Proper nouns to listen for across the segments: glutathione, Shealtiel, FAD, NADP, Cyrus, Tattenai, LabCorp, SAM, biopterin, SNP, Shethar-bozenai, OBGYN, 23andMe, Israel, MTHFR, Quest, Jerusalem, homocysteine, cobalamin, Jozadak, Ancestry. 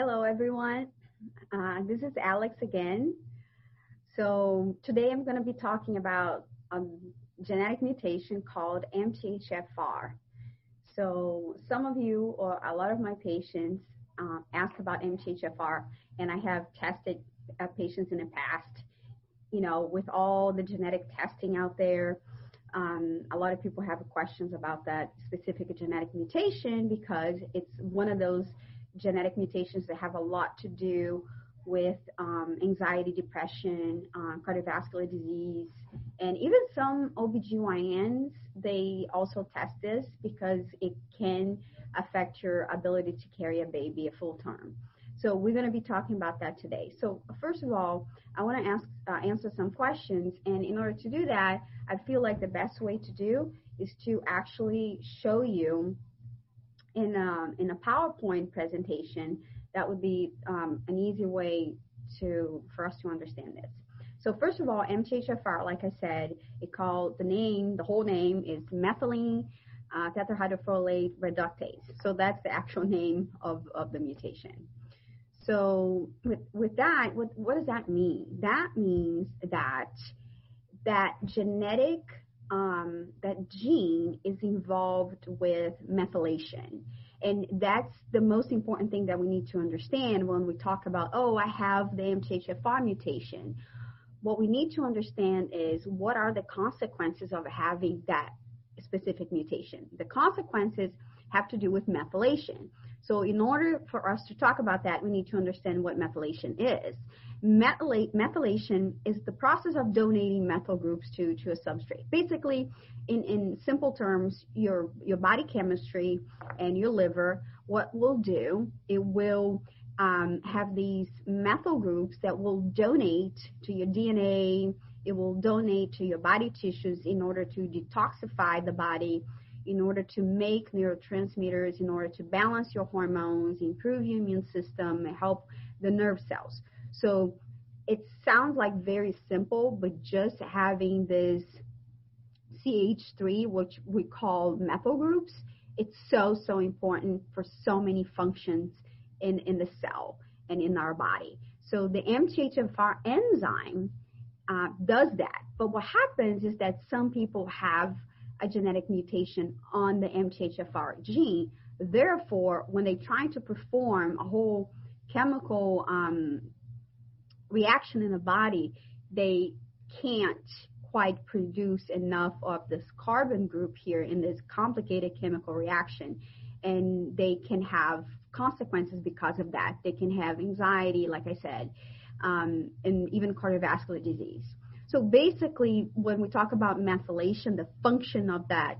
Hello, everyone. This is Alex again. So today I'm going to be talking about a genetic mutation called MTHFR. So some of you or a lot of my patients ask about MTHFR, and I have tested patients in the past, you know, with all the genetic testing out there. A lot of people have questions about that specific genetic mutation because it's one of those genetic mutations that have a lot to do with anxiety, depression, cardiovascular disease, and even some OBGYNs, they also test this because it can affect your ability to carry a baby a full term. So we're going to be talking about that today. So first of all, I want to answer some questions, and in order to do that, I feel like the best way to do is to actually show you in a PowerPoint presentation. That would be an easy way for us to understand this. So first of all, MTHFR, like I said, the whole name is methylene tetrahydrofolate reductase. So that's the actual name of the mutation. So with that, what does that mean? That means that that gene is involved with methylation. And that's the most important thing that we need to understand when we talk about, oh, I have the MTHFR mutation. What we need to understand is what are the consequences of having that specific mutation. The consequences have to do with methylation. So in order for us to talk about that, we need to understand what methylation is. Methylation is the process of donating methyl groups to a substrate. Basically, in simple terms, your body chemistry and your liver, what will do, it will have these methyl groups that will donate to your DNA, it will donate to your body tissues in order to detoxify the body, in order to make neurotransmitters, in order to balance your hormones, improve your immune system, and help the nerve cells. So it sounds like very simple, but just having this CH3, which we call methyl groups, it's so, so important for so many functions in the cell and in our body. So the MTHFR enzyme does that. But what happens is that some people have a genetic mutation on the MTHFR gene. Therefore, when they try to perform a whole chemical reaction in the body, they can't quite produce enough of this carbon group here in this complicated chemical reaction, and they can have consequences because of that. They can have anxiety, like I said, and even cardiovascular disease. So basically, when we talk about methylation, the function of that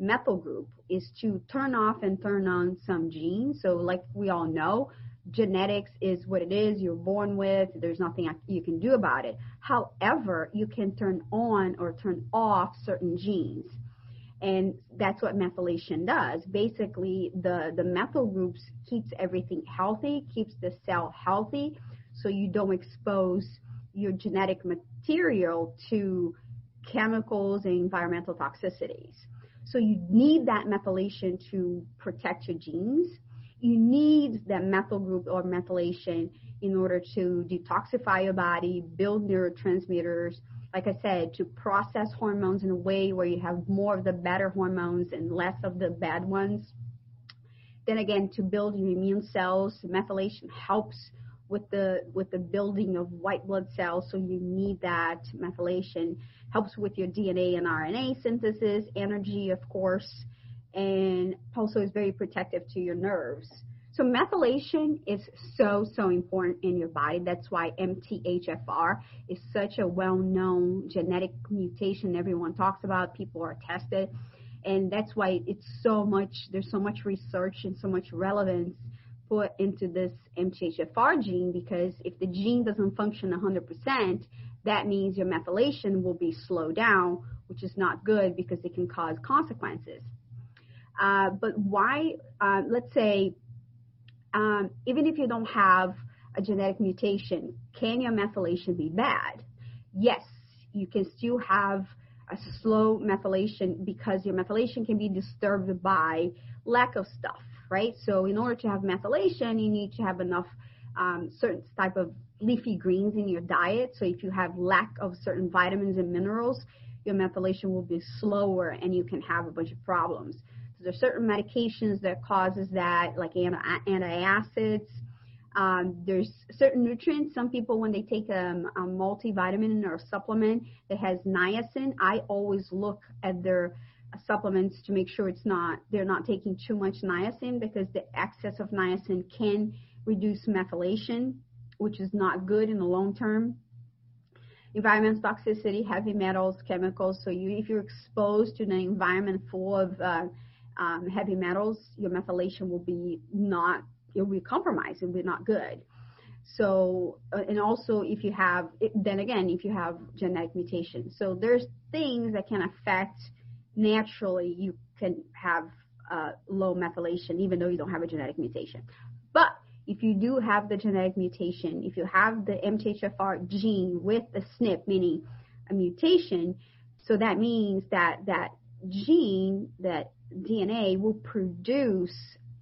methyl group is to turn off and turn on some genes. So like we all know, genetics is what it is. You're born with. There's nothing you can do about it. However, you can turn on or turn off certain genes. And that's what methylation does. Basically, the methyl groups keeps everything healthy, keeps the cell healthy, so you don't expose your genetic material to chemicals and environmental toxicities. So you need that methylation to protect your genes. You need that methyl group or methylation in order to detoxify your body, build neurotransmitters, like I said, to process hormones in a way where you have more of the better hormones and less of the bad ones. Then again, to build your immune cells, methylation helps with the building of white blood cells, so you need that. Methylation helps with your DNA and RNA synthesis, energy, of course, and also is very protective to your nerves. So methylation is so, so important in your body. That's why MTHFR is such a well-known genetic mutation everyone talks about, people are tested, and that's why there's so much research and so much relevance put into this MTHFR gene, because if the gene doesn't function 100%, that means your methylation will be slowed down, which is not good because it can cause consequences. But why, let's say, even if you don't have a genetic mutation, can your methylation be bad? Yes, you can still have a slow methylation because your methylation can be disturbed by lack of stuff. right? So in order to have methylation, you need to have enough certain type of leafy greens in your diet. So if you have lack of certain vitamins and minerals, your methylation will be slower and you can have a bunch of problems. So there are certain medications that causes that, like antacids. There's certain nutrients. Some people, when they take a multivitamin or a supplement that has niacin, I always look at their supplements to make sure it's not, they're not taking too much niacin, because the excess of niacin can reduce methylation, which is not good in the long term. Environmental toxicity, heavy metals, chemicals. So if you're exposed to an environment full of heavy metals, your methylation will be not, it will be compromised and be not good. So, and also if you have, then again, if you have genetic mutations. So there's things that can affect, naturally, you can have low methylation, even though you don't have a genetic mutation. But if you do have the genetic mutation, if you have the MTHFR gene with the SNP, meaning a mutation, so that means that that gene, that DNA, will produce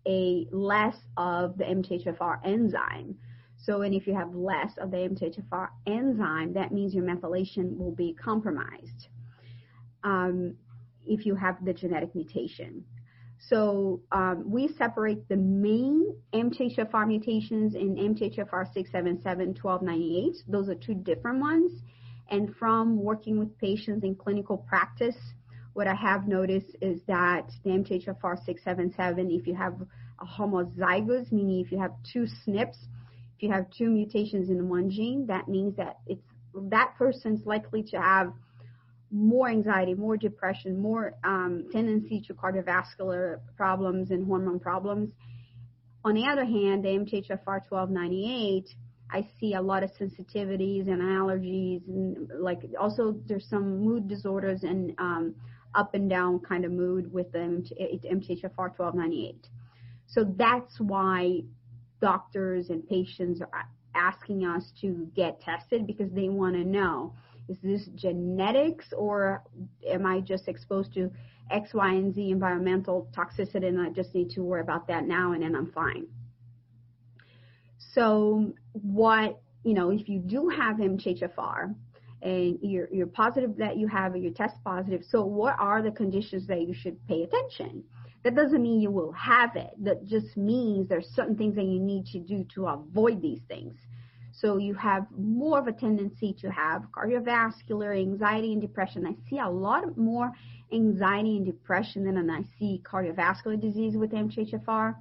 a less of the MTHFR enzyme. So, and if you have less of the MTHFR enzyme, that means your methylation will be compromised if you have the genetic mutation. So we separate the main MTHFR mutations in MTHFR 677, 1298. Those are two different ones. And from working with patients in clinical practice, what I have noticed is that the MTHFR 677, if you have a homozygous, meaning if you have two SNPs, if you have two mutations in one gene, that means that it's, that person's likely to have more anxiety, more depression, more tendency to cardiovascular problems and hormone problems. On the other hand, the MTHFR 1298, I see a lot of sensitivities and allergies, and like also there's some mood disorders and up and down kind of mood with the MTHFR 1298. So that's why doctors and patients are asking us to get tested, because they want to know, is this genetics or am I just exposed to X, Y, and Z environmental toxicity and I just need to worry about that now and then I'm fine. So what, you know, if you do have MTHFR and you're positive that you have, or you test positive, so what are the conditions that you should pay attention? That doesn't mean you will have it. That just means there's certain things that you need to do to avoid these things. So you have more of a tendency to have cardiovascular, anxiety, and depression. I see a lot more anxiety and depression than I see cardiovascular disease with MTHFR.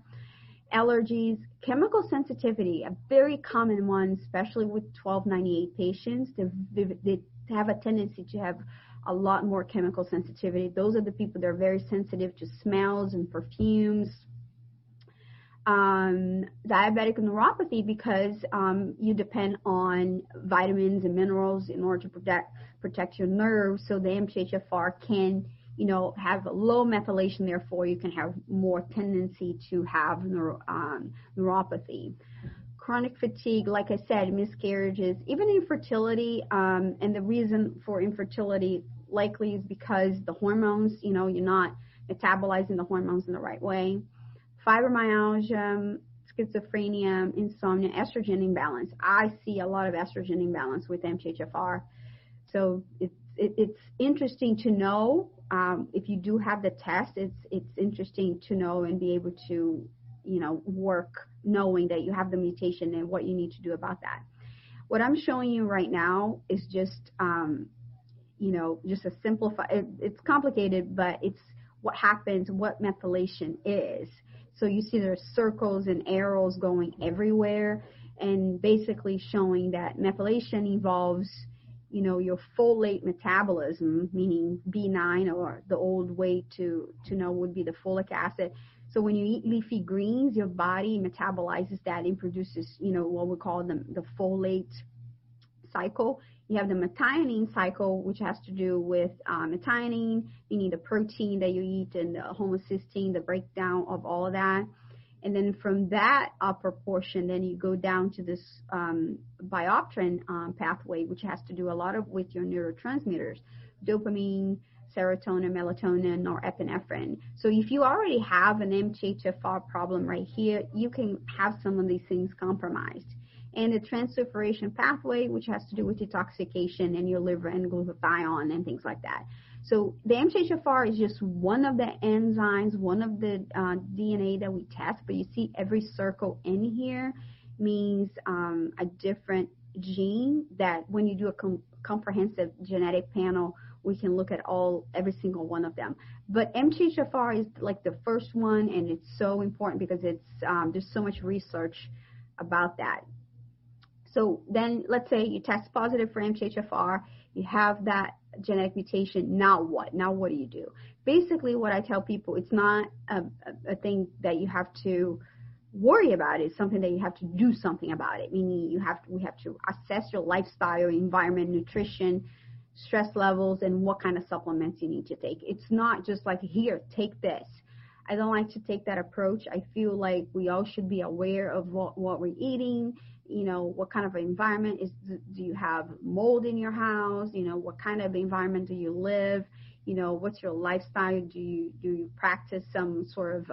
Allergies, chemical sensitivity, a very common one, especially with 1298 patients. They have a tendency to have a lot more chemical sensitivity. Those are the people that are very sensitive to smells and perfumes. Diabetic neuropathy, because you depend on vitamins and minerals in order to protect your nerves. So the MTHFR can, you know, have low methylation. Therefore, you can have more tendency to have neuropathy, chronic fatigue. Like I said, miscarriages, even infertility. And the reason for infertility likely is because the hormones. You know, you're not metabolizing the hormones in the right way. Fibromyalgia, schizophrenia, insomnia, estrogen imbalance. I see a lot of estrogen imbalance with MTHFR. So it's interesting to know if you do have the test. It's interesting to know and be able to, you know, work knowing that you have the mutation and what you need to do about that. What I'm showing you right now is just, you know, just a simplified. It's complicated, but it's what happens, what methylation is. So you see there's circles and arrows going everywhere and basically showing that methylation involves, you know, your folate metabolism, meaning B9, or the old way to know would be the folic acid. So when you eat leafy greens, your body metabolizes that and produces, you know, what we call the folate cycle. You have the methionine cycle, which has to do with methionine, meaning the protein that you eat, and the homocysteine, the breakdown of all of that. And then from that upper portion, then you go down to this biopterin pathway, which has to do a lot of with your neurotransmitters, dopamine, serotonin, melatonin, or epinephrine. So if you already have an MTHFR problem right here, you can have some of these things compromised. And the transferase pathway, which has to do with detoxification and your liver and glutathione and things like that. So the MTHFR is just one of the enzymes, one of the DNA that we test, but you see every circle in here means a different gene that when you do a comprehensive genetic panel, we can look at every single one of them. But MTHFR is like the first one, and it's so important because it's there's so much research about that. So then let's say you test positive for MTHFR, you have that genetic mutation, now what? Now what do you do? Basically what I tell people, it's not a thing that you have to worry about, it's something that you have to do something about it, meaning we have to assess your lifestyle, environment, nutrition, stress levels, and what kind of supplements you need to take. It's not just like, here, take this. I don't like to take that approach. I feel like we all should be aware of what we're eating, you know, what kind of environment do you have mold in your house, you know, what kind of environment do you live, you know, what's your lifestyle, do you practice some sort of,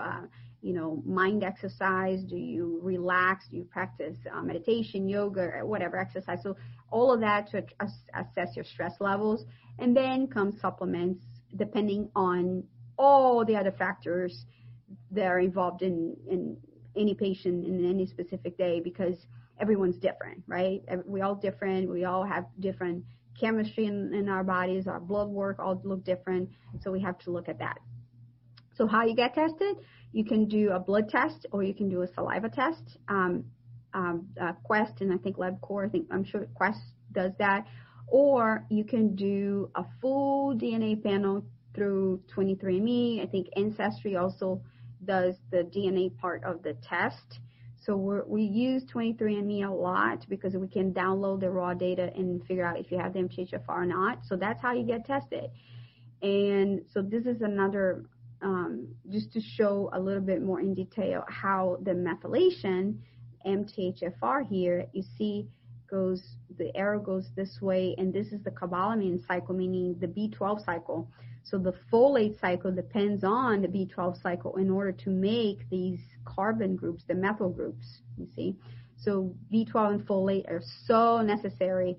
you know, mind exercise, do you relax, do you practice meditation, yoga, whatever exercise, so all of that to assess your stress levels, and then come supplements depending on all the other factors that are involved in any patient in any specific day, because everyone's different, right? We're all different. We all have different chemistry in our bodies. Our blood work all look different. So we have to look at that. So how you get tested? You can do a blood test or you can do a saliva test. Quest and I think LabCorp, I'm sure Quest does that. Or you can do a full DNA panel through 23andMe. I think Ancestry also does the DNA part of the test. So we use 23andMe a lot because we can download the raw data and figure out if you have the MTHFR or not. So that's how you get tested. And so this is another, just to show a little bit more in detail how the methylation MTHFR here, you see goes, the arrow goes this way, and this is the cobalamin cycle, meaning the B12 cycle. So the folate cycle depends on the B12 cycle in order to make these carbon groups, the methyl groups, you see. So B12 and folate are so necessary,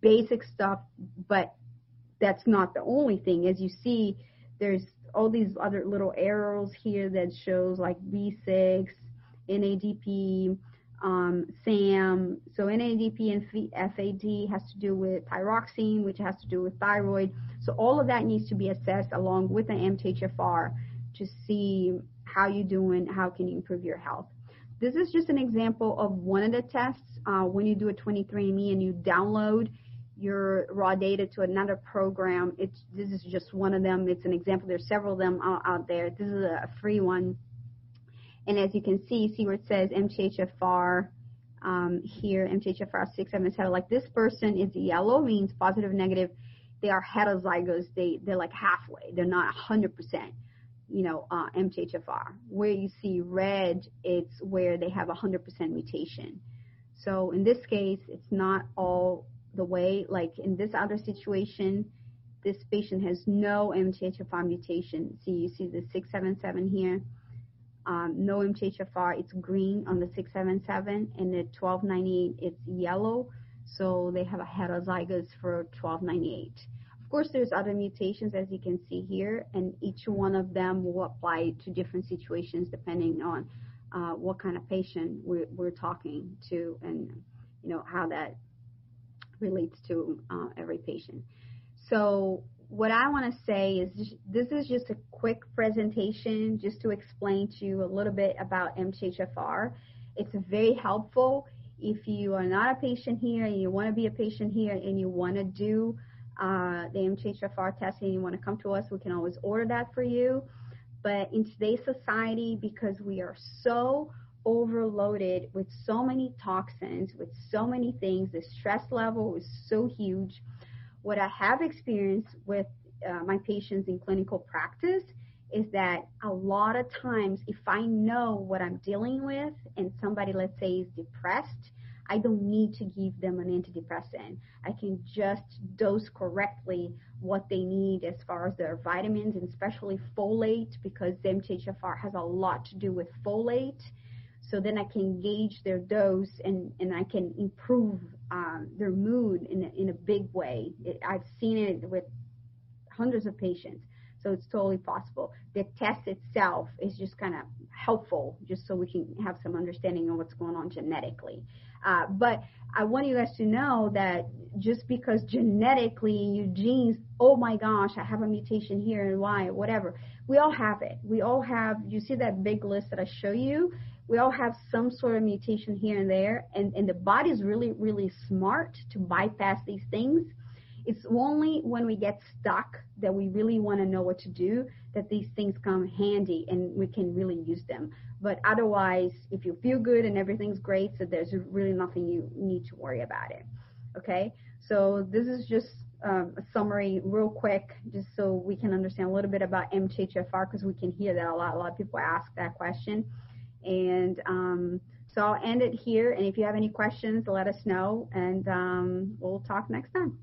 basic stuff, but that's not the only thing. As you see, there's all these other little arrows here that shows like B6, NADP, SAM. So NADP and FAD has to do with thyroxine, which has to do with thyroid. So all of that needs to be assessed along with the MTHFR to see how you're doing, how can you improve your health. This is just an example of one of the tests. When you do a 23andMe and you download your raw data to another program, this is just one of them. It's an example. There's several of them out there. This is a free one. And as you can see where it says MTHFR here, MTHFR 6, 7, 7. Like this person is yellow, means positive, negative. They are heterozygous. They're like halfway. They're not 100%, you know, MTHFR. Where you see red, it's where they have 100% mutation. So in this case, it's not all the way. Like in this other situation, this patient has no MTHFR mutation. See, you see the 6, 7, 7 here. No MTHFR, it's green on the 677, and the 1298, it's yellow, so they have a heterozygous for 1298. Of course, there's other mutations, as you can see here, and each one of them will apply to different situations depending on what kind of patient we're talking to and, you know, how that relates to every patient. So what I want to say is this is just a quick presentation just to explain to you a little bit about MTHFR. It's very helpful if you are not a patient here and you want to be a patient here and you want to do the MTHFR test and you want to come to us, we can always order that for you. But in today's society, because we are so overloaded with so many toxins, with so many things, the stress level is so huge. What I have experienced with my patients in clinical practice is that a lot of times if I know what I'm dealing with and somebody, let's say, is depressed, I don't need to give them an antidepressant. I can just dose correctly what they need as far as their vitamins, and especially folate, because MTHFR has a lot to do with folate. So then I can gauge their dose, and I can improve their mood in a big way. I've seen it with hundreds of patients. So it's totally possible. The test itself is just kind of helpful, just so we can have some understanding of what's going on genetically. But I want you guys to know that just because genetically your genes, oh my gosh, I have a mutation here and why, whatever. We all have it. We all have, you see that big list that I show you? We all have some sort of mutation here and there. And the body is really, really smart to bypass these things. It's only when we get stuck that we really want to know what to do, that these things come handy and we can really use them. But otherwise, if you feel good and everything's great, so there's really nothing you need to worry about it. Okay, so this is just a summary real quick, just so we can understand a little bit about MTHFR, because we can hear that a lot. A lot of people ask that question. And so I'll end it here. And if you have any questions, let us know, and we'll talk next time.